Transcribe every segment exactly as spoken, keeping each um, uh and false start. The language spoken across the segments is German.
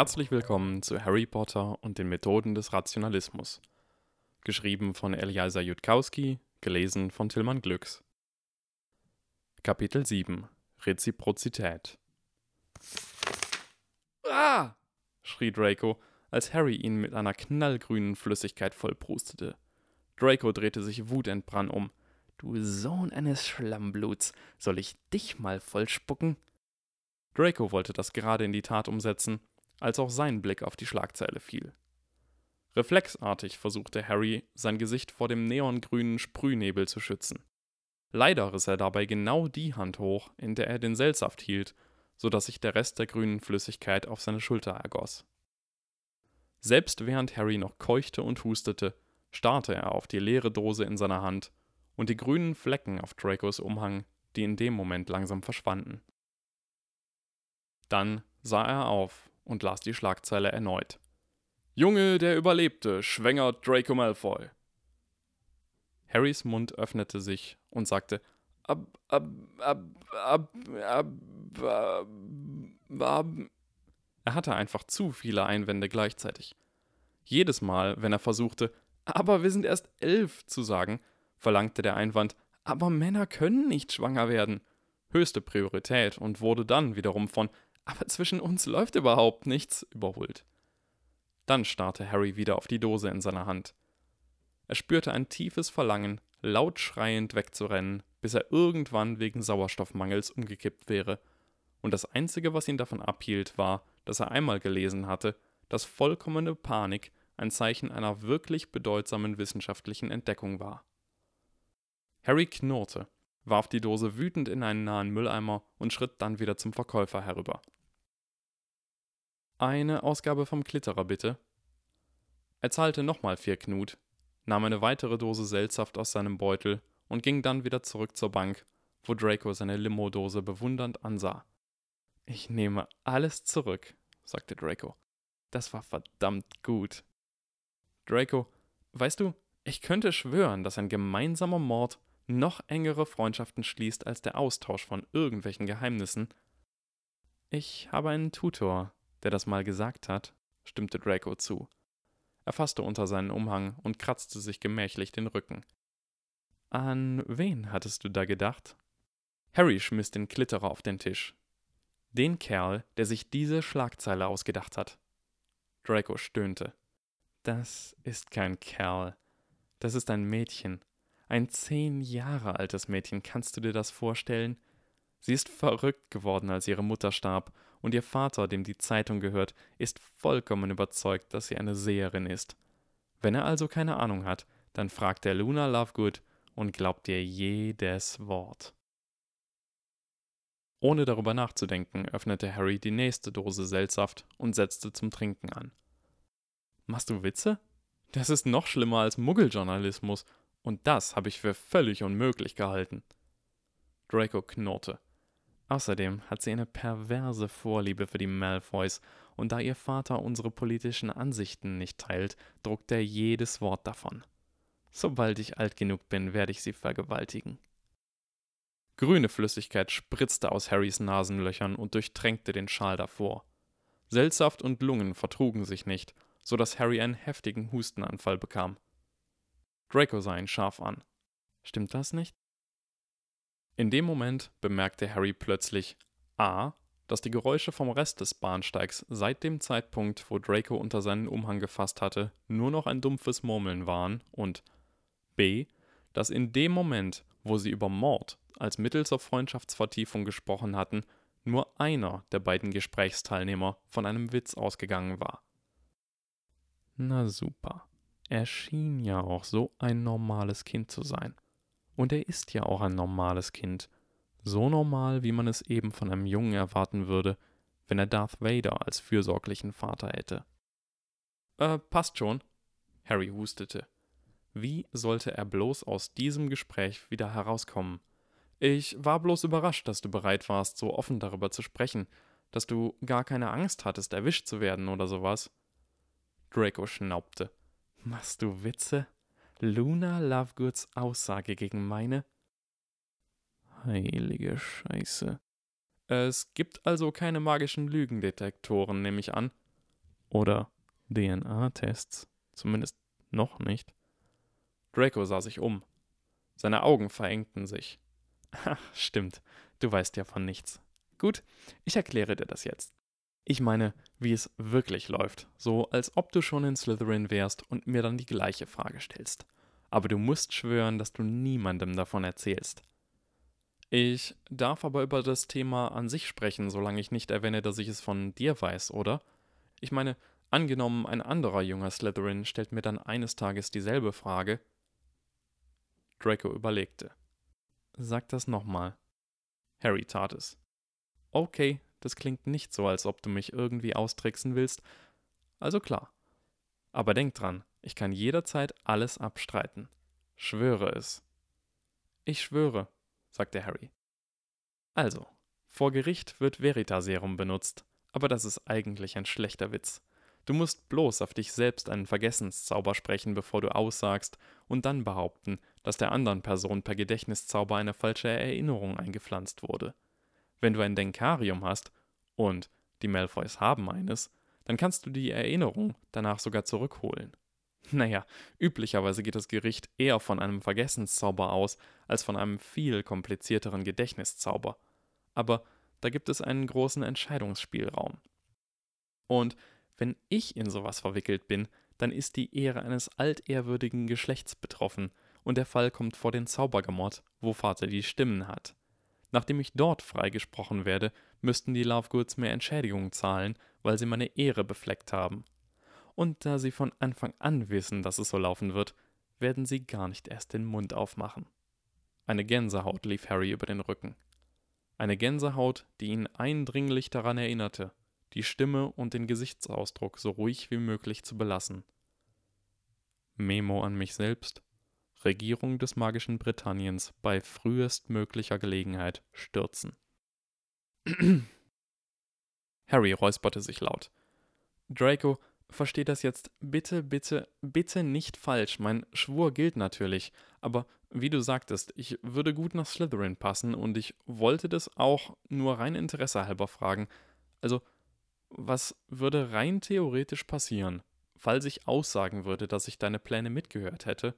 Herzlich willkommen zu Harry Potter und den Methoden des Rationalismus. Geschrieben von Eliezer Jutkowski, gelesen von Tilman Glücks. Kapitel sieben Reziprozität. Ah! schrie Draco, als Harry ihn mit einer knallgrünen Flüssigkeit vollprustete. Draco drehte sich wutentbrannt um. Du Sohn eines Schlammbluts, soll ich dich mal vollspucken? Draco wollte das gerade in die Tat umsetzen, als auch sein Blick auf die Schlagzeile fiel. Reflexartig versuchte Harry, sein Gesicht vor dem neongrünen Sprühnebel zu schützen. Leider riss er dabei genau die Hand hoch, in der er den Seltsaft hielt, sodass sich der Rest der grünen Flüssigkeit auf seine Schulter ergoss. Selbst während Harry noch keuchte und hustete, starrte er auf die leere Dose in seiner Hand und die grünen Flecken auf Dracos Umhang, die in dem Moment langsam verschwanden. Dann sah er auf und las die Schlagzeile erneut. Junge, der Überlebte, schwängert Draco Malfoy. Harrys Mund öffnete sich und sagte, ab, ab, ab, ab, ab, ab, ab. Er hatte einfach zu viele Einwände gleichzeitig. Jedes Mal, wenn er versuchte, aber wir sind erst elf zu sagen, verlangte der Einwand, aber Männer können nicht schwanger werden, höchste Priorität und wurde dann wiederum von aber zwischen uns läuft überhaupt nichts, überholt. Dann starrte Harry wieder auf die Dose in seiner Hand. Er spürte ein tiefes Verlangen, laut schreiend wegzurennen, bis er irgendwann wegen Sauerstoffmangels umgekippt wäre. Und das Einzige, was ihn davon abhielt, war, dass er einmal gelesen hatte, dass vollkommene Panik ein Zeichen einer wirklich bedeutsamen wissenschaftlichen Entdeckung war. Harry knurrte, warf die Dose wütend in einen nahen Mülleimer und schritt dann wieder zum Verkäufer herüber. Eine Ausgabe vom Klitterer, bitte. Er zahlte nochmal vier Knut, nahm eine weitere Dose Seltsaft aus seinem Beutel und ging dann wieder zurück zur Bank, wo Draco seine Limo-Dose bewundernd ansah. Ich nehme alles zurück, sagte Draco. Das war verdammt gut. Draco, weißt du, ich könnte schwören, dass ein gemeinsamer Mord noch engere Freundschaften schließt als der Austausch von irgendwelchen Geheimnissen. Ich habe einen Tutor, der das mal gesagt hat, stimmte Draco zu. Er fasste unter seinen Umhang und kratzte sich gemächlich den Rücken. An wen hattest du da gedacht? Harry schmiss den Klitterer auf den Tisch. Den Kerl, der sich diese Schlagzeile ausgedacht hat. Draco stöhnte. Das ist kein Kerl. Das ist ein Mädchen. Ein zehn Jahre altes Mädchen, kannst du dir das vorstellen? Sie ist verrückt geworden, als ihre Mutter starb, und ihr Vater, dem die Zeitung gehört, ist vollkommen überzeugt, dass sie eine Seherin ist. Wenn er also keine Ahnung hat, dann fragt er Luna Lovegood und glaubt ihr jedes Wort. Ohne darüber nachzudenken, öffnete Harry die nächste Dose Seltsaft und setzte zum Trinken an. Machst du Witze? Das ist noch schlimmer als Muggeljournalismus. Und das habe ich für völlig unmöglich gehalten. Draco knurrte. Außerdem hat sie eine perverse Vorliebe für die Malfoys, und da ihr Vater unsere politischen Ansichten nicht teilt, druckt er jedes Wort davon. Sobald ich alt genug bin, werde ich sie vergewaltigen. Grüne Flüssigkeit spritzte aus Harrys Nasenlöchern und durchtränkte den Schal davor. Seltsaft und Lungen vertrugen sich nicht, sodass Harry einen heftigen Hustenanfall bekam. Draco sah ihn scharf an. Stimmt das nicht? In dem Moment bemerkte Harry plötzlich a. dass die Geräusche vom Rest des Bahnsteigs seit dem Zeitpunkt, wo Draco unter seinen Umhang gefasst hatte, nur noch ein dumpfes Murmeln waren und b. dass in dem Moment, wo sie über Mord als Mittel zur Freundschaftsvertiefung gesprochen hatten, nur einer der beiden Gesprächsteilnehmer von einem Witz ausgegangen war. Na super. Er schien ja auch so ein normales Kind zu sein. Und er ist ja auch ein normales Kind. So normal, wie man es eben von einem Jungen erwarten würde, wenn er Darth Vader als fürsorglichen Vater hätte. Äh, passt schon. Harry hustete. Wie sollte er bloß aus diesem Gespräch wieder herauskommen? Ich war bloß überrascht, dass du bereit warst, so offen darüber zu sprechen, dass du gar keine Angst hattest, erwischt zu werden oder sowas. Draco schnaubte. Machst du Witze? Luna Lovegoods Aussage gegen meine? Heilige Scheiße. Es gibt also keine magischen Lügendetektoren, nehme ich an. oder D N A-Tests, zumindest noch nicht. Draco sah sich um. Seine Augen verengten sich. Ach, stimmt, du weißt ja von nichts. Gut, ich erkläre dir das jetzt. Ich meine, wie es wirklich läuft, so als ob du schon in Slytherin wärst und mir dann die gleiche Frage stellst. Aber du musst schwören, dass du niemandem davon erzählst. Ich darf aber über das Thema an sich sprechen, solange ich nicht erwähne, dass ich es von dir weiß, oder? Ich meine, angenommen, ein anderer junger Slytherin stellt mir dann eines Tages dieselbe Frage. Draco überlegte. Sag das nochmal. Harry tat es. Okay, das klingt nicht so, als ob du mich irgendwie austricksen willst. Also klar. Aber denk dran, ich kann jederzeit alles abstreiten. Schwöre es. Ich schwöre, sagte Harry. Also, vor Gericht wird Veritaserum benutzt, aber das ist eigentlich ein schlechter Witz. Du musst bloß auf dich selbst einen Vergessenszauber sprechen, bevor du aussagst, und dann behaupten, dass der anderen Person per Gedächtniszauber eine falsche Erinnerung eingepflanzt wurde. Wenn du ein Denkarium hast, und die Malfoys haben eines, dann kannst du die Erinnerung danach sogar zurückholen. Naja, üblicherweise geht das Gericht eher von einem Vergessenszauber aus, als von einem viel komplizierteren Gedächtniszauber. Aber da gibt es einen großen Entscheidungsspielraum. Und wenn ich in sowas verwickelt bin, dann ist die Ehre eines altehrwürdigen Geschlechts betroffen und der Fall kommt vor den Zaubergemord, wo Vater die Stimmen hat. Nachdem ich dort freigesprochen werde, müssten die Lovegoods mir Entschädigung zahlen, weil sie meine Ehre befleckt haben. Und da sie von Anfang an wissen, dass es so laufen wird, werden sie gar nicht erst den Mund aufmachen. Eine Gänsehaut lief Harry über den Rücken. Eine Gänsehaut, die ihn eindringlich daran erinnerte, die Stimme und den Gesichtsausdruck so ruhig wie möglich zu belassen. Memo an mich selbst. Regierung des magischen Britanniens bei frühestmöglicher Gelegenheit stürzen. Harry räusperte sich laut. Draco, versteh das jetzt bitte, bitte, bitte nicht falsch. Mein Schwur gilt natürlich, aber wie du sagtest, ich würde gut nach Slytherin passen und ich wollte das auch nur rein Interesse halber fragen. Also, was würde rein theoretisch passieren, falls ich aussagen würde, dass ich deine Pläne mitgehört hätte?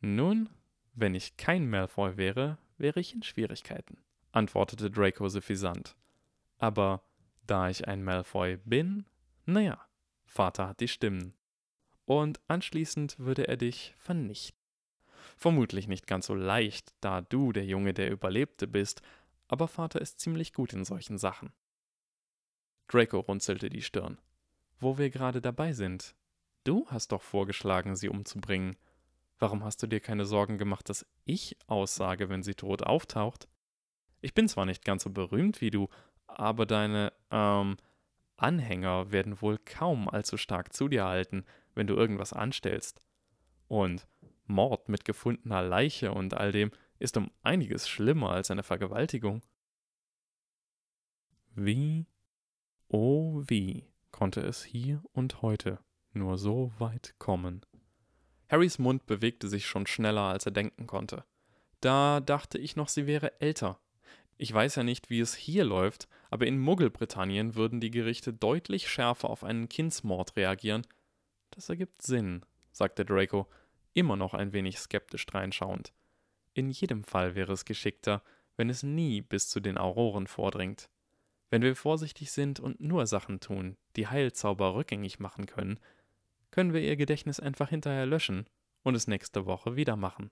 Nun, wenn ich kein Malfoy wäre, wäre ich in Schwierigkeiten, antwortete Draco suffisant. Aber da ich ein Malfoy bin, naja, Vater hat die Stimmen. Und anschließend würde er dich vernichten. Vermutlich nicht ganz so leicht, da du der Junge, der Überlebte bist, aber Vater ist ziemlich gut in solchen Sachen. Draco runzelte die Stirn. Wo wir gerade dabei sind. Du hast doch vorgeschlagen, sie umzubringen. Warum hast du dir keine Sorgen gemacht, dass ich aussage, wenn sie tot auftaucht? Ich bin zwar nicht ganz so berühmt wie du, aber deine, ähm, Anhänger werden wohl kaum allzu stark zu dir halten, wenn du irgendwas anstellst. Und Mord mit gefundener Leiche und all dem ist um einiges schlimmer als eine Vergewaltigung. Wie, oh wie, konnte es hier und heute nur so weit kommen? Harrys Mund bewegte sich schon schneller, als er denken konnte. Da dachte ich noch, sie wäre älter. Ich weiß ja nicht, wie es hier läuft, aber in Muggelbritannien würden die Gerichte deutlich schärfer auf einen Kindsmord reagieren. Das ergibt Sinn, sagte Draco, immer noch ein wenig skeptisch dreinschauend. In jedem Fall wäre es geschickter, wenn es nie bis zu den Auroren vordringt. Wenn wir vorsichtig sind und nur Sachen tun, die Heilzauber rückgängig machen können, können wir ihr Gedächtnis einfach hinterher löschen und es nächste Woche wieder machen.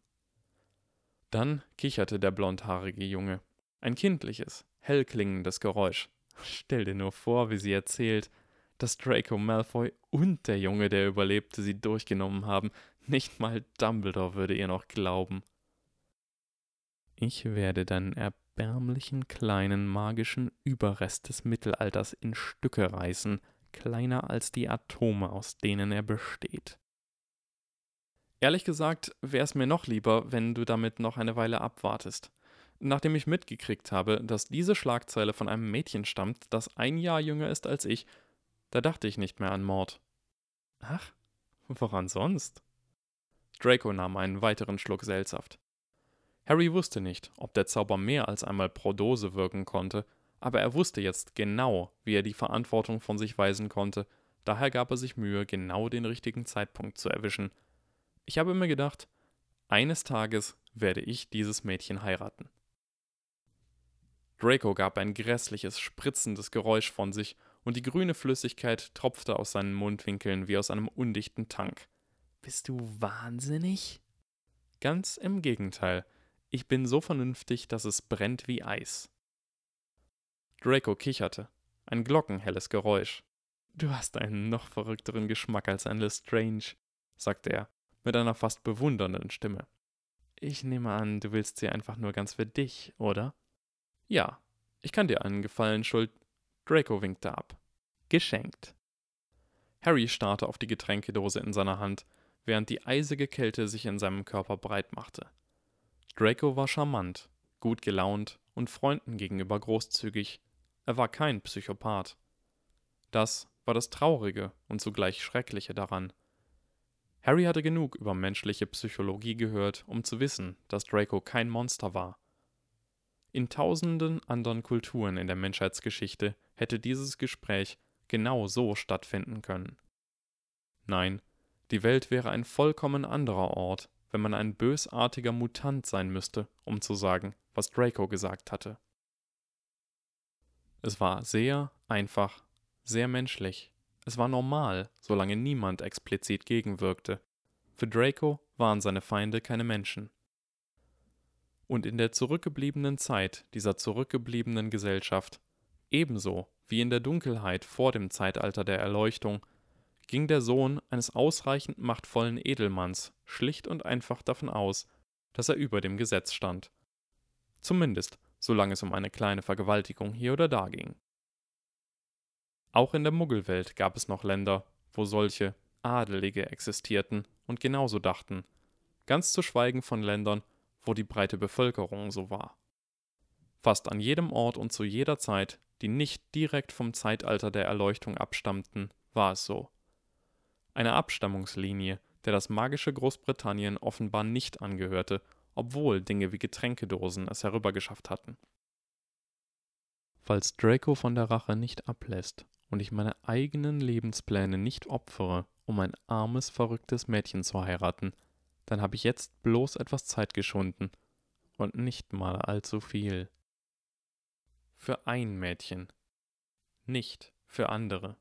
Dann kicherte der blondhaarige Junge. Ein kindliches, hell klingendes Geräusch. Stell dir nur vor, wie sie erzählt, dass Draco Malfoy und der Junge, der Überlebte, sie durchgenommen haben. Nicht mal Dumbledore würde ihr noch glauben. Ich werde deinen erbärmlichen kleinen magischen Überrest des Mittelalters in Stücke reißen, kleiner als die Atome, aus denen er besteht. Ehrlich gesagt, wäre es mir noch lieber, wenn du damit noch eine Weile abwartest. Nachdem ich mitgekriegt habe, dass diese Schlagzeile von einem Mädchen stammt, das ein Jahr jünger ist als ich, da dachte ich nicht mehr an Mord. Ach, woran sonst? Draco nahm einen weiteren Schluck Seltsaft. Harry wusste nicht, ob der Zauber mehr als einmal pro Dose wirken konnte, aber er wusste jetzt genau, wie er die Verantwortung von sich weisen konnte, daher gab er sich Mühe, genau den richtigen Zeitpunkt zu erwischen. Ich habe mir gedacht, eines Tages werde ich dieses Mädchen heiraten. Draco gab ein grässliches, spritzendes Geräusch von sich und die grüne Flüssigkeit tropfte aus seinen Mundwinkeln wie aus einem undichten Tank. Bist du wahnsinnig? Ganz im Gegenteil. Ich bin so vernünftig, dass es brennt wie Eis. Draco kicherte. Ein glockenhelles Geräusch. Du hast einen noch verrückteren Geschmack als ein Lestrange, sagte er, mit einer fast bewundernden Stimme. Ich nehme an, du willst sie einfach nur ganz für dich, oder? Ja, ich kann dir einen Gefallen schulden. Draco winkte ab. Geschenkt. Harry starrte auf die Getränkedose in seiner Hand, während die eisige Kälte sich in seinem Körper breit machte. Draco war charmant, gut gelaunt und Freunden gegenüber großzügig. Er war kein Psychopath. Das war das Traurige und zugleich Schreckliche daran. Harry hatte genug über menschliche Psychologie gehört, um zu wissen, dass Draco kein Monster war. In tausenden anderen Kulturen in der Menschheitsgeschichte hätte dieses Gespräch genau so stattfinden können. Nein, die Welt wäre ein vollkommen anderer Ort, wenn man ein bösartiger Mutant sein müsste, um zu sagen, was Draco gesagt hatte. Es war sehr einfach, sehr menschlich. Es war normal, solange niemand explizit gegenwirkte. Für Draco waren seine Feinde keine Menschen. Und in der zurückgebliebenen Zeit dieser zurückgebliebenen Gesellschaft, ebenso wie in der Dunkelheit vor dem Zeitalter der Erleuchtung, ging der Sohn eines ausreichend machtvollen Edelmanns schlicht und einfach davon aus, dass er über dem Gesetz stand. Zumindest, solange es um eine kleine Vergewaltigung hier oder da ging. Auch in der Muggelwelt gab es noch Länder, wo solche Adelige existierten und genauso dachten, ganz zu schweigen von Ländern, wo die breite Bevölkerung so war. Fast an jedem Ort und zu jeder Zeit, die nicht direkt vom Zeitalter der Erleuchtung abstammten, war es so. Eine Abstammungslinie, der das magische Großbritannien offenbar nicht angehörte, obwohl Dinge wie Getränkedosen es herübergeschafft hatten. Falls Draco von der Rache nicht ablässt und ich meine eigenen Lebenspläne nicht opfere, um ein armes, verrücktes Mädchen zu heiraten, dann habe ich jetzt bloß etwas Zeit geschunden und nicht mal allzu viel. Für ein Mädchen, nicht für andere.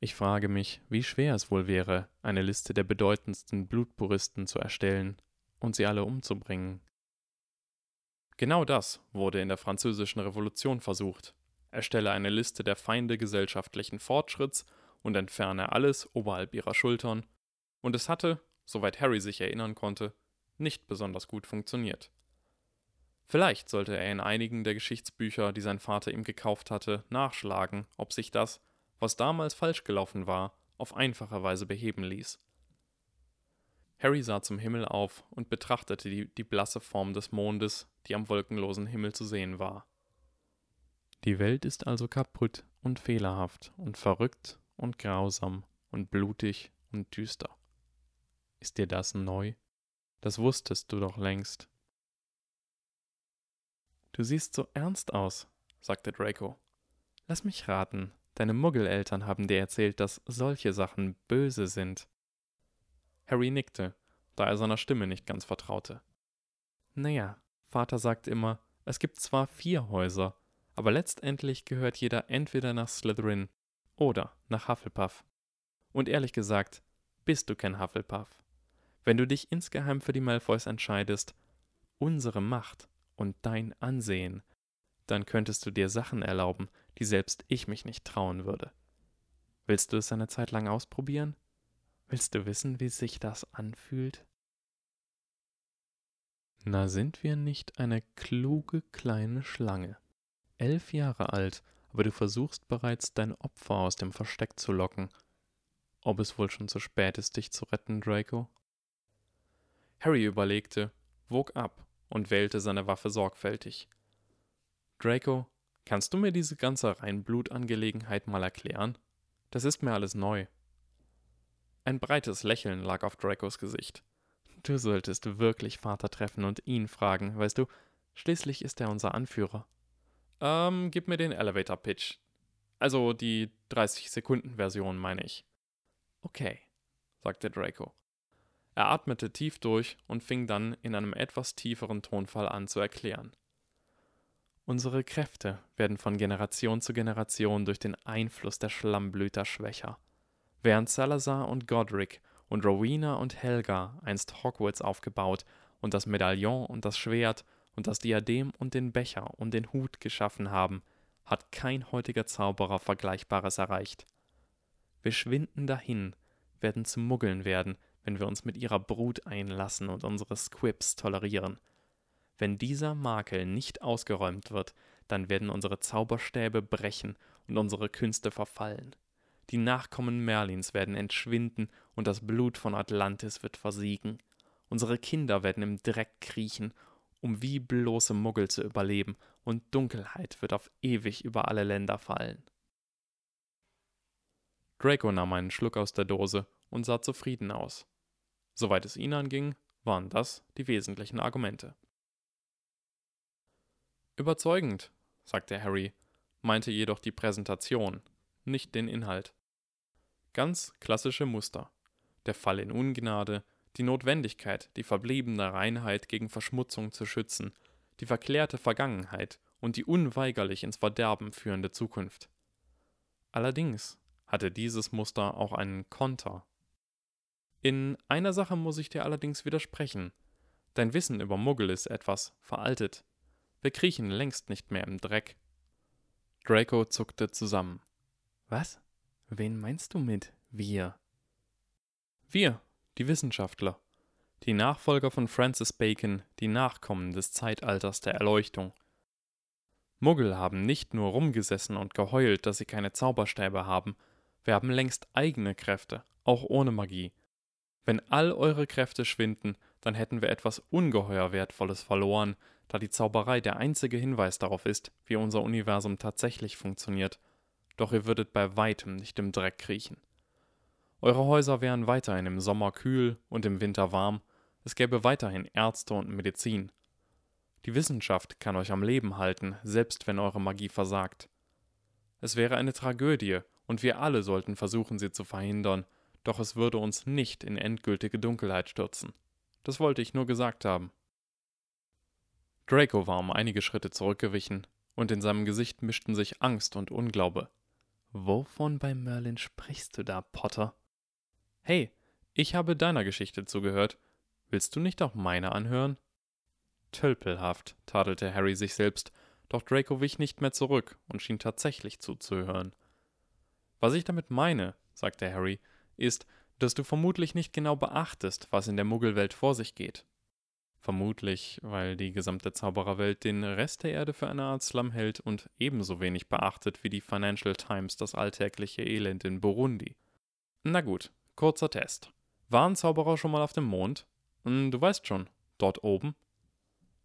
Ich frage mich, wie schwer es wohl wäre, eine Liste der bedeutendsten Blutpuristen zu erstellen und sie alle umzubringen. Genau das wurde in der Französischen Revolution versucht. Erstelle eine Liste der Feinde gesellschaftlichen Fortschritts und entferne alles oberhalb ihrer Schultern. Und es hatte, soweit Harry sich erinnern konnte, nicht besonders gut funktioniert. Vielleicht sollte er in einigen der Geschichtsbücher, die sein Vater ihm gekauft hatte, nachschlagen, ob sich das, was damals falsch gelaufen war, auf einfache Weise beheben ließ. Harry sah zum Himmel auf und betrachtete die, die blasse Form des Mondes, die am wolkenlosen Himmel zu sehen war. Die Welt ist also kaputt und fehlerhaft und verrückt und grausam und blutig und düster. Ist dir das neu? Das wusstest du doch längst. Du siehst so ernst aus, sagte Draco. Lass mich raten. Deine Muggeleltern haben dir erzählt, dass solche Sachen böse sind. Harry nickte, da er seiner Stimme nicht ganz vertraute. Naja, Vater sagt immer, es gibt zwar vier Häuser, aber letztendlich gehört jeder entweder nach Slytherin oder nach Hufflepuff. Und ehrlich gesagt, bist du kein Hufflepuff. Wenn du dich insgeheim für die Malfoys entscheidest, unsere Macht und dein Ansehen, dann könntest du dir Sachen erlauben, die selbst ich mich nicht trauen würde. Willst du es eine Zeit lang ausprobieren? Willst du wissen, wie sich das anfühlt? Na, sind wir nicht eine kluge kleine Schlange? Elf Jahre alt, aber du versuchst bereits, dein Opfer aus dem Versteck zu locken. Ob es wohl schon zu spät ist, dich zu retten, Draco? Harry überlegte, wog ab und wählte seine Waffe sorgfältig. Draco, kannst du mir diese ganze Reinblutangelegenheit mal erklären? Das ist mir alles neu. Ein breites Lächeln lag auf Dracos Gesicht. Du solltest wirklich Vater treffen und ihn fragen, weißt du, schließlich ist er unser Anführer. Ähm, gib mir den Elevator-Pitch. Also die dreißig-Sekunden-Version, meine ich. Okay, sagte Draco. Er atmete tief durch und fing dann in einem etwas tieferen Tonfall an zu erklären. Unsere Kräfte werden von Generation zu Generation durch den Einfluss der Schlammblüter schwächer. Während Salazar und Godric und Rowena und Helga einst Hogwarts aufgebaut und das Medaillon und das Schwert und das Diadem und den Becher und den Hut geschaffen haben, hat kein heutiger Zauberer Vergleichbares erreicht. Wir schwinden dahin, werden zu Muggeln werden, wenn wir uns mit ihrer Brut einlassen und unsere Squibs tolerieren. Wenn dieser Makel nicht ausgeräumt wird, dann werden unsere Zauberstäbe brechen und unsere Künste verfallen. Die Nachkommen Merlins werden entschwinden und das Blut von Atlantis wird versiegen. Unsere Kinder werden im Dreck kriechen, um wie bloße Muggel zu überleben, und Dunkelheit wird auf ewig über alle Länder fallen. Draco nahm einen Schluck aus der Dose und sah zufrieden aus. Soweit es ihn anging, waren das die wesentlichen Argumente. Überzeugend, sagte Harry, meinte jedoch die Präsentation, nicht den Inhalt. Ganz klassische Muster. Der Fall in Ungnade, die Notwendigkeit, die verbliebene Reinheit gegen Verschmutzung zu schützen, die verklärte Vergangenheit und die unweigerlich ins Verderben führende Zukunft. Allerdings hatte dieses Muster auch einen Konter. In einer Sache muss ich dir allerdings widersprechen. Dein Wissen über Muggel ist etwas veraltet. Wir kriechen längst nicht mehr im Dreck. Draco zuckte zusammen. Was? Wen meinst du mit wir? Wir, die Wissenschaftler. Die Nachfolger von Francis Bacon, die Nachkommen des Zeitalters der Erleuchtung. Muggel haben nicht nur rumgesessen und geheult, dass sie keine Zauberstäbe haben. Wir haben längst eigene Kräfte, auch ohne Magie. Wenn all eure Kräfte schwinden, dann hätten wir etwas ungeheuer Wertvolles verloren, da die Zauberei der einzige Hinweis darauf ist, wie unser Universum tatsächlich funktioniert. Doch ihr würdet bei weitem nicht im Dreck kriechen. Eure Häuser wären weiterhin im Sommer kühl und im Winter warm. Es gäbe weiterhin Ärzte und Medizin. Die Wissenschaft kann euch am Leben halten, selbst wenn eure Magie versagt. Es wäre eine Tragödie und wir alle sollten versuchen, sie zu verhindern, doch es würde uns nicht in endgültige Dunkelheit stürzen. Das wollte ich nur gesagt haben. Draco war um einige Schritte zurückgewichen, und in seinem Gesicht mischten sich Angst und Unglaube. »Wovon bei Merlin sprichst du da, Potter?« »Hey, ich habe deiner Geschichte zugehört. Willst du nicht auch meine anhören?« Tölpelhaft, tadelte Harry sich selbst, doch Draco wich nicht mehr zurück und schien tatsächlich zuzuhören. »Was ich damit meine«, sagte Harry, »ist, dass du vermutlich nicht genau beachtest, was in der Muggelwelt vor sich geht.« Vermutlich, weil die gesamte Zaubererwelt den Rest der Erde für eine Art Slum hält und ebenso wenig beachtet wie die Financial Times das alltägliche Elend in Burundi. Na gut, kurzer Test. Waren Zauberer schon mal auf dem Mond? Du weißt schon, dort oben.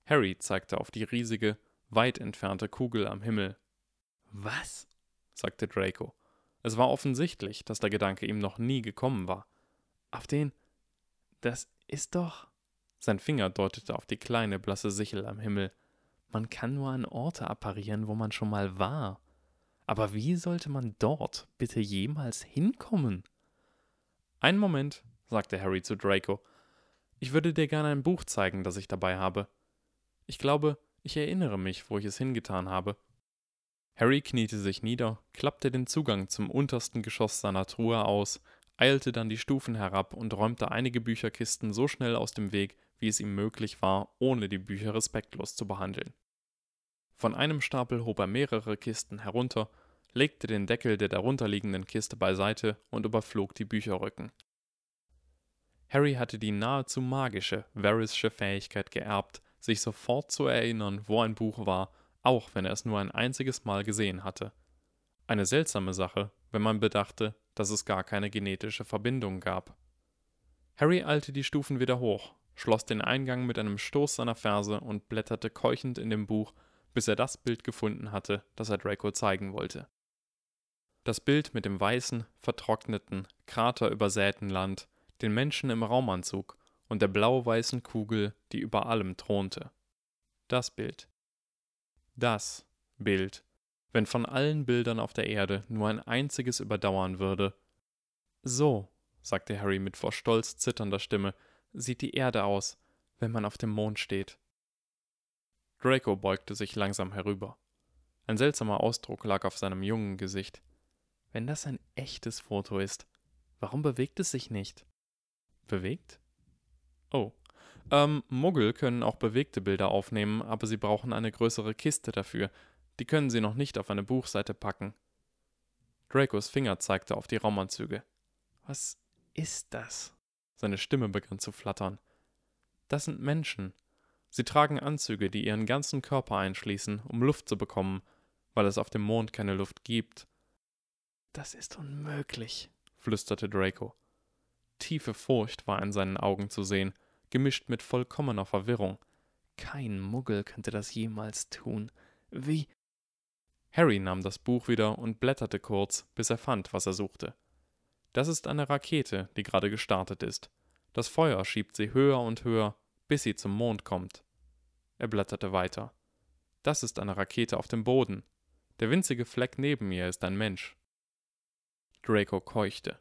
Harry zeigte auf die riesige, weit entfernte Kugel am Himmel. Was? Sagte Draco. Es war offensichtlich, dass der Gedanke ihm noch nie gekommen war. Auf den... Das ist doch... Sein Finger deutete auf die kleine, blasse Sichel am Himmel. Man kann nur an Orte apparieren, wo man schon mal war. Aber wie sollte man dort bitte jemals hinkommen? Einen Moment, sagte Harry zu Draco. Ich würde dir gerne ein Buch zeigen, das ich dabei habe. Ich glaube, ich erinnere mich, wo ich es hingetan habe. Harry kniete sich nieder, klappte den Zugang zum untersten Geschoss seiner Truhe aus, eilte dann die Stufen herab und räumte einige Bücherkisten so schnell aus dem Weg, wie es ihm möglich war, ohne die Bücher respektlos zu behandeln. Von einem Stapel hob er mehrere Kisten herunter, legte den Deckel der darunterliegenden Kiste beiseite und überflog die Bücherrücken. Harry hatte die nahezu magische, Verrische Fähigkeit geerbt, sich sofort zu erinnern, wo ein Buch war, auch wenn er es nur ein einziges Mal gesehen hatte. Eine seltsame Sache, wenn man bedachte, dass es gar keine genetische Verbindung gab. Harry eilte die Stufen wieder hoch, schloss den Eingang mit einem Stoß seiner Ferse und blätterte keuchend in dem Buch, bis er das Bild gefunden hatte, das er Draco zeigen wollte. Das Bild mit dem weißen, vertrockneten, kraterübersäten Land, den Menschen im Raumanzug und der blau-weißen Kugel, die über allem thronte. Das Bild. Das Bild, wenn von allen Bildern auf der Erde nur ein einziges überdauern würde. So, sagte Harry mit vor Stolz zitternder Stimme, sieht die Erde aus, wenn man auf dem Mond steht. Draco beugte sich langsam herüber. Ein seltsamer Ausdruck lag auf seinem jungen Gesicht. Wenn das ein echtes Foto ist, warum bewegt es sich nicht? Bewegt? Oh. Ähm, Muggel können auch bewegte Bilder aufnehmen, aber sie brauchen eine größere Kiste dafür. Die können sie noch nicht auf eine Buchseite packen. Dracos Finger zeigte auf die Raumanzüge. Was ist das? Seine Stimme begann zu flattern. Das sind Menschen. Sie tragen Anzüge, die ihren ganzen Körper einschließen, um Luft zu bekommen, weil es auf dem Mond keine Luft gibt. Das ist unmöglich, flüsterte Draco. Tiefe Furcht war in seinen Augen zu sehen, gemischt mit vollkommener Verwirrung. Kein Muggel könnte das jemals tun. Wie? Harry nahm das Buch wieder und blätterte kurz, bis er fand, was er suchte. Das ist eine Rakete, die gerade gestartet ist. Das Feuer schiebt sie höher und höher, bis sie zum Mond kommt. Er blätterte weiter. Das ist eine Rakete auf dem Boden. Der winzige Fleck neben ihr ist ein Mensch. Draco keuchte.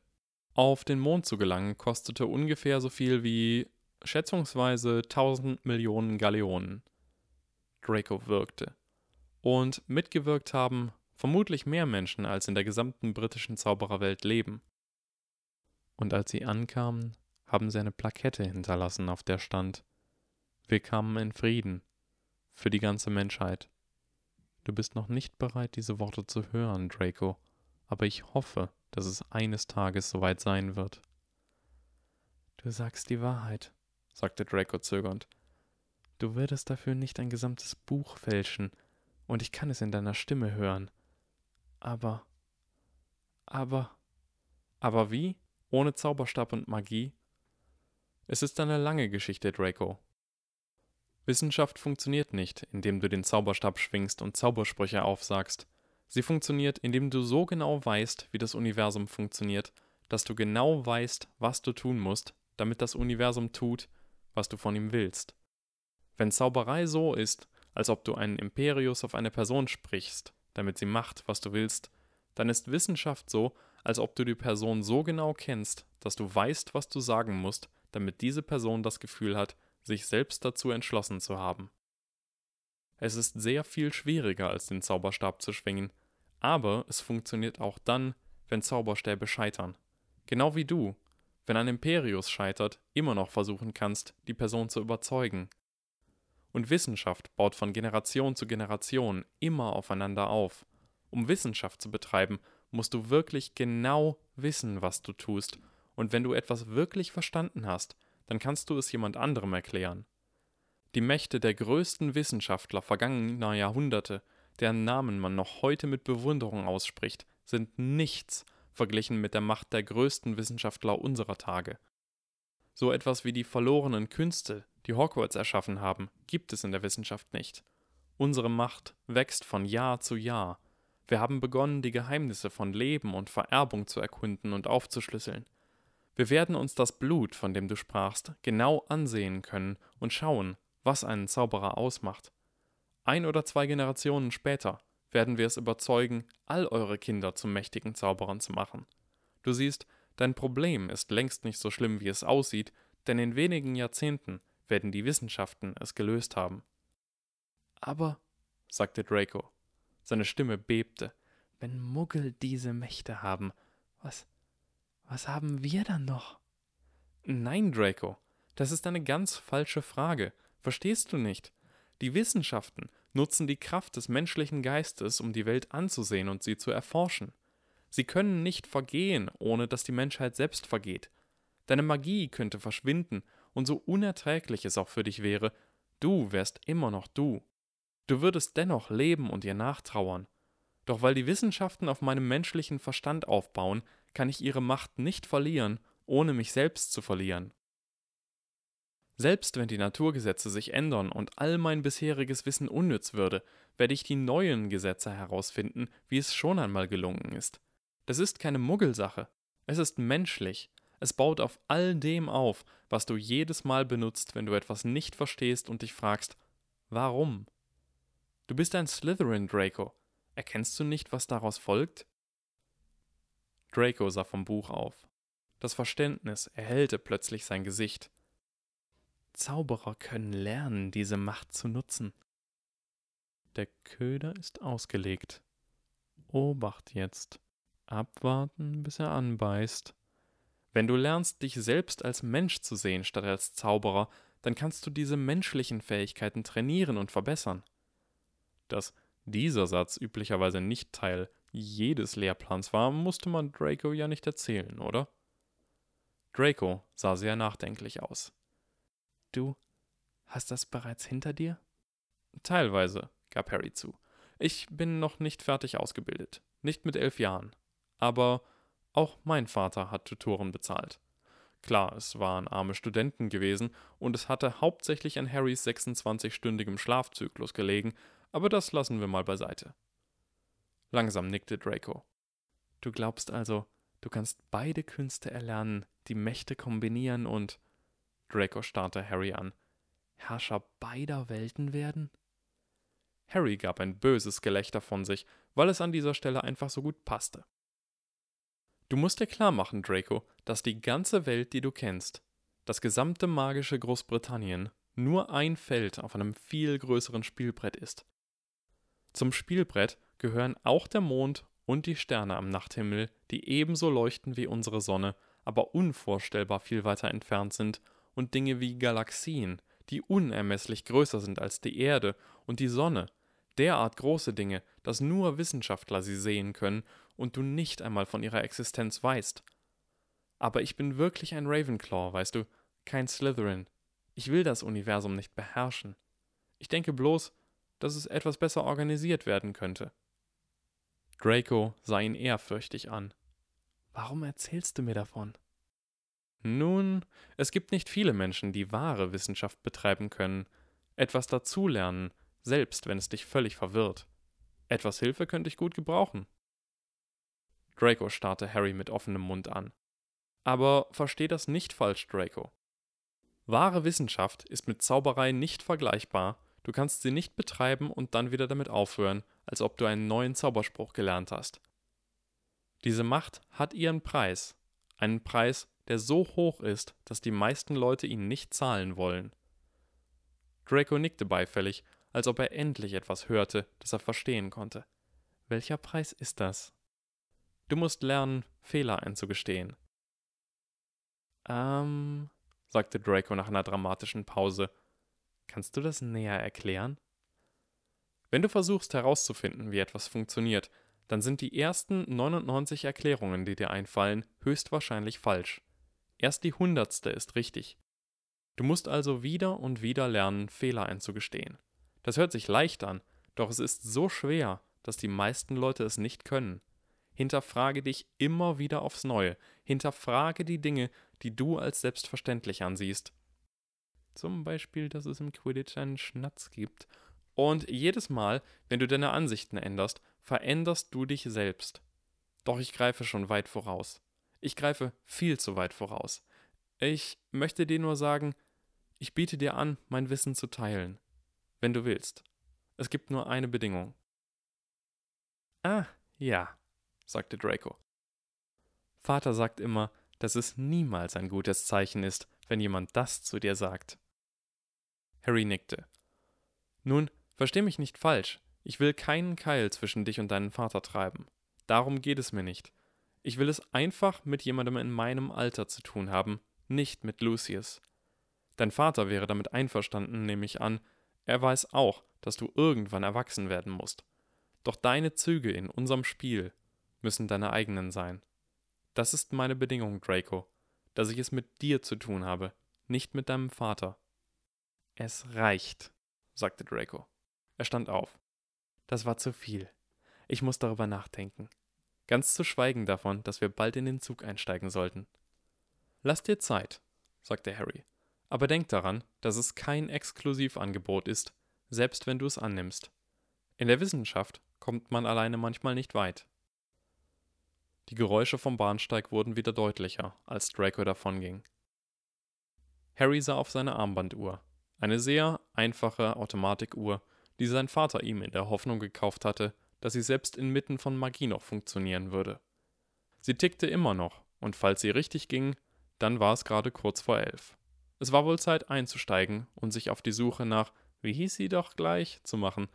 Auf den Mond zu gelangen kostete ungefähr so viel wie schätzungsweise tausend Millionen Galleonen. Draco wirkte. Und mitgewirkt haben vermutlich mehr Menschen, als in der gesamten britischen Zaubererwelt leben. Und als sie ankamen, haben sie eine Plakette hinterlassen, auf der stand: Wir kamen in Frieden. Für die ganze Menschheit. Du bist noch nicht bereit, diese Worte zu hören, Draco, aber ich hoffe, dass es eines Tages soweit sein wird. Du sagst die Wahrheit, sagte Draco zögernd. Du würdest dafür nicht ein gesamtes Buch fälschen, und ich kann es in deiner Stimme hören. Aber, aber, aber wie? Ohne Zauberstab und Magie? Es ist eine lange Geschichte, Draco. Wissenschaft funktioniert nicht, indem du den Zauberstab schwingst und Zaubersprüche aufsagst. Sie funktioniert, indem du so genau weißt, wie das Universum funktioniert, dass du genau weißt, was du tun musst, damit das Universum tut, was du von ihm willst. Wenn Zauberei so ist, als ob du einen Imperius auf eine Person sprichst, damit sie macht, was du willst, dann ist Wissenschaft so, als ob du die Person so genau kennst, dass du weißt, was du sagen musst, damit diese Person das Gefühl hat, sich selbst dazu entschlossen zu haben. Es ist sehr viel schwieriger, als den Zauberstab zu schwingen, aber es funktioniert auch dann, wenn Zauberstäbe scheitern. Genau wie du, wenn ein Imperius scheitert, immer noch versuchen kannst, die Person zu überzeugen. Und Wissenschaft baut von Generation zu Generation immer aufeinander auf. Um Wissenschaft zu betreiben, musst du wirklich genau wissen, was du tust, und wenn du etwas wirklich verstanden hast, dann kannst du es jemand anderem erklären. Die Mächte der größten Wissenschaftler vergangener Jahrhunderte, deren Namen man noch heute mit Bewunderung ausspricht, sind nichts verglichen mit der Macht der größten Wissenschaftler unserer Tage. So etwas wie die verlorenen Künste, die Hogwarts erschaffen haben, gibt es in der Wissenschaft nicht. Unsere Macht wächst von Jahr zu Jahr. Wir haben begonnen, die Geheimnisse von Leben und Vererbung zu erkunden und aufzuschlüsseln. Wir werden uns das Blut, von dem du sprachst, genau ansehen können und schauen, was einen Zauberer ausmacht. Ein oder zwei Generationen später werden wir es überzeugen, all eure Kinder zu mächtigen Zauberern zu machen. Du siehst, dein Problem ist längst nicht so schlimm, wie es aussieht, denn in wenigen Jahrzehnten werden die Wissenschaften es gelöst haben. Aber, sagte Draco, seine Stimme bebte, wenn Muggel diese Mächte haben, was... Was haben wir dann noch? Nein, Draco, das ist eine ganz falsche Frage. Verstehst du nicht? Die Wissenschaften nutzen die Kraft des menschlichen Geistes, um die Welt anzusehen und sie zu erforschen. Sie können nicht vergehen, ohne dass die Menschheit selbst vergeht. Deine Magie könnte verschwinden, und so unerträglich es auch für dich wäre, du wärst immer noch du. Du würdest dennoch leben und ihr nachtrauern. Doch weil die Wissenschaften auf meinem menschlichen Verstand aufbauen, kann ich ihre Macht nicht verlieren, ohne mich selbst zu verlieren. Selbst wenn die Naturgesetze sich ändern und all mein bisheriges Wissen unnütz würde, werde ich die neuen Gesetze herausfinden, wie es schon einmal gelungen ist. Das ist keine Muggelsache. Es ist menschlich. Es baut auf all dem auf, was du jedes Mal benutzt, wenn du etwas nicht verstehst und dich fragst, warum? Du bist ein Slytherin, Draco. Erkennst du nicht, was daraus folgt?« Draco sah vom Buch auf. Das Verständnis erhellte plötzlich sein Gesicht. Zauberer können lernen, diese Macht zu nutzen. Der Köder ist ausgelegt. Obacht jetzt. Abwarten, bis er anbeißt. Wenn du lernst, dich selbst als Mensch zu sehen statt als Zauberer, dann kannst du diese menschlichen Fähigkeiten trainieren und verbessern. Dass dieser Satz üblicherweise nicht Teil jedes Lehrplans war, musste man Draco ja nicht erzählen, oder? Draco sah sehr nachdenklich aus. »Du hast das bereits hinter dir?« »Teilweise«, gab Harry zu. »Ich bin noch nicht fertig ausgebildet. Nicht mit elf Jahren. Aber auch mein Vater hat Tutoren bezahlt. Klar, es waren arme Studenten gewesen und es hatte hauptsächlich an Harrys sechsundzwanzigstündigem Schlafzyklus gelegen, aber das lassen wir mal beiseite.« Langsam nickte Draco. »Du glaubst also, du kannst beide Künste erlernen, die Mächte kombinieren und...« Draco starrte Harry an. »Herrscher beider Welten werden?« Harry gab ein böses Gelächter von sich, weil es an dieser Stelle einfach so gut passte. »Du musst dir klar machen, Draco, dass die ganze Welt, die du kennst, das gesamte magische Großbritannien, nur ein Feld auf einem viel größeren Spielbrett ist. Zum Spielbrett gehören auch der Mond und die Sterne am Nachthimmel, die ebenso leuchten wie unsere Sonne, aber unvorstellbar viel weiter entfernt sind, und Dinge wie Galaxien, die unermesslich größer sind als die Erde und die Sonne, derart große Dinge, dass nur Wissenschaftler sie sehen können und du nicht einmal von ihrer Existenz weißt. Aber ich bin wirklich ein Ravenclaw, weißt du, kein Slytherin. Ich will das Universum nicht beherrschen. Ich denke bloß, dass es etwas besser organisiert werden könnte.« Draco sah ihn ehrfürchtig an. »Warum erzählst du mir davon?« »Nun, es gibt nicht viele Menschen, die wahre Wissenschaft betreiben können. Etwas dazulernen, selbst wenn es dich völlig verwirrt. Etwas Hilfe könnte ich gut gebrauchen.« Draco starrte Harry mit offenem Mund an. »Aber versteh das nicht falsch, Draco. Wahre Wissenschaft ist mit Zauberei nicht vergleichbar. Du kannst sie nicht betreiben und dann wieder damit aufhören, als ob du einen neuen Zauberspruch gelernt hast. Diese Macht hat ihren Preis. Einen Preis, der so hoch ist, dass die meisten Leute ihn nicht zahlen wollen.« Draco nickte beifällig, als ob er endlich etwas hörte, das er verstehen konnte. »Welcher Preis ist das?« »Du musst lernen, Fehler einzugestehen.« Ähm, sagte Draco nach einer dramatischen Pause. »Kannst du das näher erklären?« »Wenn du versuchst herauszufinden, wie etwas funktioniert, dann sind die ersten neunundneunzig Erklärungen, die dir einfallen, höchstwahrscheinlich falsch. Erst die hundertste ist richtig. Du musst also wieder und wieder lernen, Fehler einzugestehen. Das hört sich leicht an, doch es ist so schwer, dass die meisten Leute es nicht können. Hinterfrage dich immer wieder aufs Neue. Hinterfrage die Dinge, die du als selbstverständlich ansiehst. Zum Beispiel, dass es im Quidditch einen Schnatz gibt. Und jedes Mal, wenn du deine Ansichten änderst, veränderst du dich selbst. Doch ich greife schon weit voraus. Ich greife viel zu weit voraus. Ich möchte dir nur sagen, ich biete dir an, mein Wissen zu teilen. Wenn du willst. Es gibt nur eine Bedingung.« »Ah, ja«, sagte Draco. »Vater sagt immer, dass es niemals ein gutes Zeichen ist, wenn jemand das zu dir sagt.« Harry nickte. »Nun, versteh mich nicht falsch. Ich will keinen Keil zwischen dich und deinen Vater treiben. Darum geht es mir nicht. Ich will es einfach mit jemandem in meinem Alter zu tun haben, nicht mit Lucius. Dein Vater wäre damit einverstanden, nehme ich an. Er weiß auch, dass du irgendwann erwachsen werden musst. Doch deine Züge in unserem Spiel müssen deine eigenen sein. Das ist meine Bedingung, Draco, dass ich es mit dir zu tun habe, nicht mit deinem Vater.« »Es reicht«, sagte Draco. Er stand auf. »Das war zu viel. Ich muss darüber nachdenken. Ganz zu schweigen davon, dass wir bald in den Zug einsteigen sollten.« »Lass dir Zeit«, sagte Harry. »Aber denk daran, dass es kein Exklusivangebot ist, selbst wenn du es annimmst. In der Wissenschaft kommt man alleine manchmal nicht weit.« Die Geräusche vom Bahnsteig wurden wieder deutlicher, als Draco davonging. Harry sah auf seine Armbanduhr. Eine sehr einfache Automatikuhr, die sein Vater ihm in der Hoffnung gekauft hatte, dass sie selbst inmitten von Magie noch funktionieren würde. Sie tickte immer noch, und falls sie richtig ging, dann war es gerade kurz vor elf. Es war wohl Zeit einzusteigen und sich auf die Suche nach, wie hieß sie doch gleich, zu machen,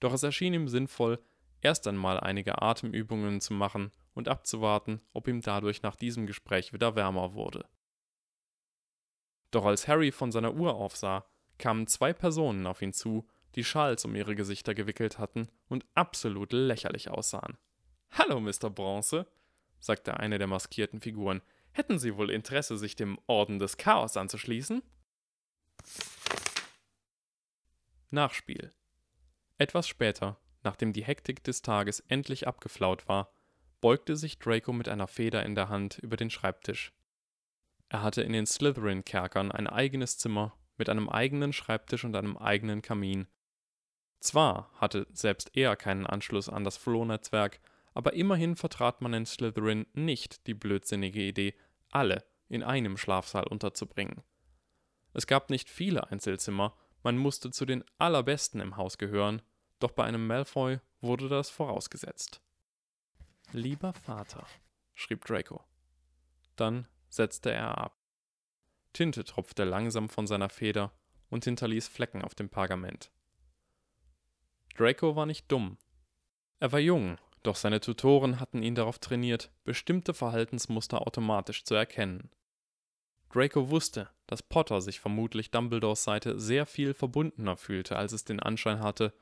doch es erschien ihm sinnvoll, erst einmal einige Atemübungen zu machen und abzuwarten, ob ihm dadurch nach diesem Gespräch wieder wärmer wurde. Doch als Harry von seiner Uhr aufsah, kamen zwei Personen auf ihn zu, die Schals um ihre Gesichter gewickelt hatten und absolut lächerlich aussahen. »Hallo, Mister Bronze«, sagte eine der maskierten Figuren, »hätten Sie wohl Interesse, sich dem Orden des Chaos anzuschließen?« Nachspiel. Etwas später, nachdem die Hektik des Tages endlich abgeflaut war, beugte sich Draco mit einer Feder in der Hand über den Schreibtisch. Er hatte in den Slytherin-Kerkern ein eigenes Zimmer mit einem eigenen Schreibtisch und einem eigenen Kamin. Zwar hatte selbst er keinen Anschluss an das Flohnetzwerk, aber immerhin vertrat man in Slytherin nicht die blödsinnige Idee, alle in einem Schlafsaal unterzubringen. Es gab nicht viele Einzelzimmer, man musste zu den allerbesten im Haus gehören, doch bei einem Malfoy wurde das vorausgesetzt. »Lieber Vater«, schrieb Draco. Dann setzte er ab. Tinte tropfte langsam von seiner Feder und hinterließ Flecken auf dem Pergament. Draco war nicht dumm. Er war jung, doch seine Tutoren hatten ihn darauf trainiert, bestimmte Verhaltensmuster automatisch zu erkennen. Draco wusste, dass Potter sich vermutlich Dumbledores Seite sehr viel verbundener fühlte, als es den Anschein hatte,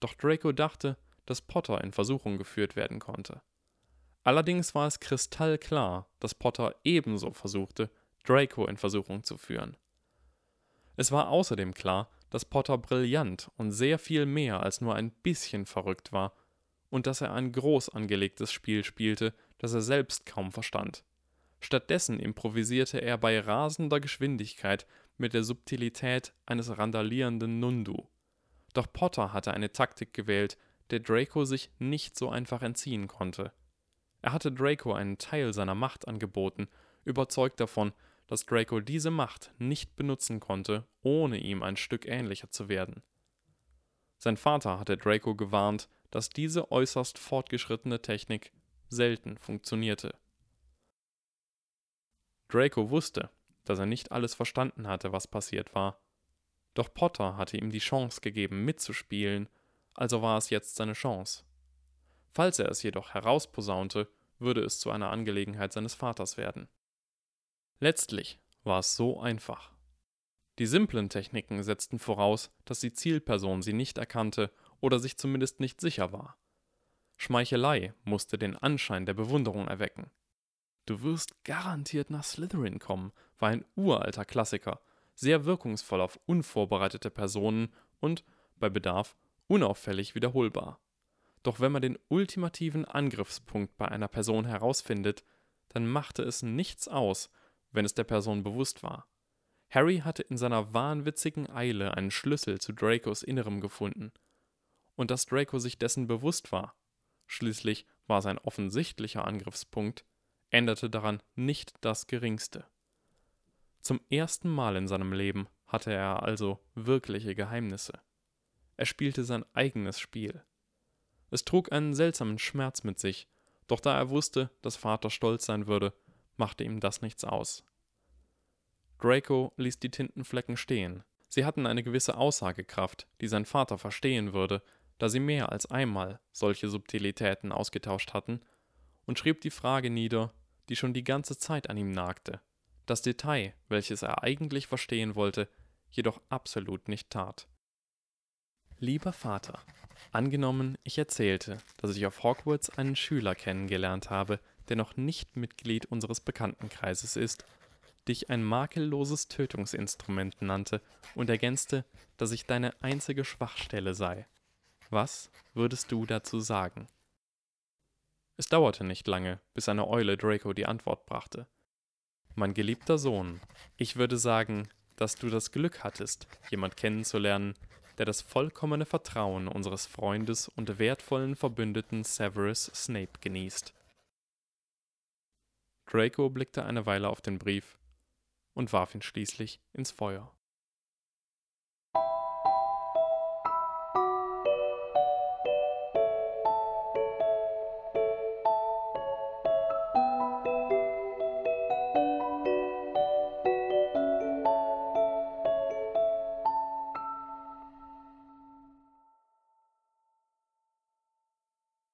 doch Draco dachte, dass Potter in Versuchung geführt werden konnte. Allerdings war es kristallklar, dass Potter ebenso versuchte, Draco in Versuchung zu führen. Es war außerdem klar, dass Potter brillant und sehr viel mehr als nur ein bisschen verrückt war und dass er ein groß angelegtes Spiel spielte, das er selbst kaum verstand. Stattdessen improvisierte er bei rasender Geschwindigkeit mit der Subtilität eines randalierenden Nundu. Doch Potter hatte eine Taktik gewählt, der Draco sich nicht so einfach entziehen konnte. Er hatte Draco einen Teil seiner Macht angeboten, überzeugt davon, dass Draco diese Macht nicht benutzen konnte, ohne ihm ein Stück ähnlicher zu werden. Sein Vater hatte Draco gewarnt, dass diese äußerst fortgeschrittene Technik selten funktionierte. Draco wusste, dass er nicht alles verstanden hatte, was passiert war. Doch Potter hatte ihm die Chance gegeben, mitzuspielen, also war es jetzt seine Chance. Falls er es jedoch herausposaunte, würde es zu einer Angelegenheit seines Vaters werden. Letztlich war es so einfach. Die simplen Techniken setzten voraus, dass die Zielperson sie nicht erkannte oder sich zumindest nicht sicher war. Schmeichelei musste den Anschein der Bewunderung erwecken. »Du wirst garantiert nach Slytherin kommen« war ein uralter Klassiker, sehr wirkungsvoll auf unvorbereitete Personen und, bei Bedarf, unauffällig wiederholbar. Doch wenn man den ultimativen Angriffspunkt bei einer Person herausfindet, dann machte es nichts aus, wenn es der Person bewusst war. Harry hatte in seiner wahnwitzigen Eile einen Schlüssel zu Dracos Innerem gefunden. Und dass Draco sich dessen bewusst war, schließlich war sein offensichtlicher Angriffspunkt, änderte daran nicht das Geringste. Zum ersten Mal in seinem Leben hatte er also wirkliche Geheimnisse. Er spielte sein eigenes Spiel. Es trug einen seltsamen Schmerz mit sich, doch da er wusste, dass Vater stolz sein würde, machte ihm das nichts aus. Draco ließ die Tintenflecken stehen. Sie hatten eine gewisse Aussagekraft, die sein Vater verstehen würde, da sie mehr als einmal solche Subtilitäten ausgetauscht hatten, und schrieb die Frage nieder, die schon die ganze Zeit an ihm nagte, das Detail, welches er eigentlich verstehen wollte, jedoch absolut nicht tat. »Lieber Vater, angenommen, ich erzählte, dass ich auf Hogwarts einen Schüler kennengelernt habe, der noch nicht Mitglied unseres Bekanntenkreises ist, dich ein makelloses Tötungsinstrument nannte und ergänzte, dass ich deine einzige Schwachstelle sei. Was würdest du dazu sagen?« Es dauerte nicht lange, bis eine Eule Draco die Antwort brachte. »Mein geliebter Sohn, ich würde sagen, dass du das Glück hattest, jemand kennenzulernen, der das vollkommene Vertrauen unseres Freundes und wertvollen Verbündeten Severus Snape genießt.« Draco blickte eine Weile auf den Brief und warf ihn schließlich ins Feuer.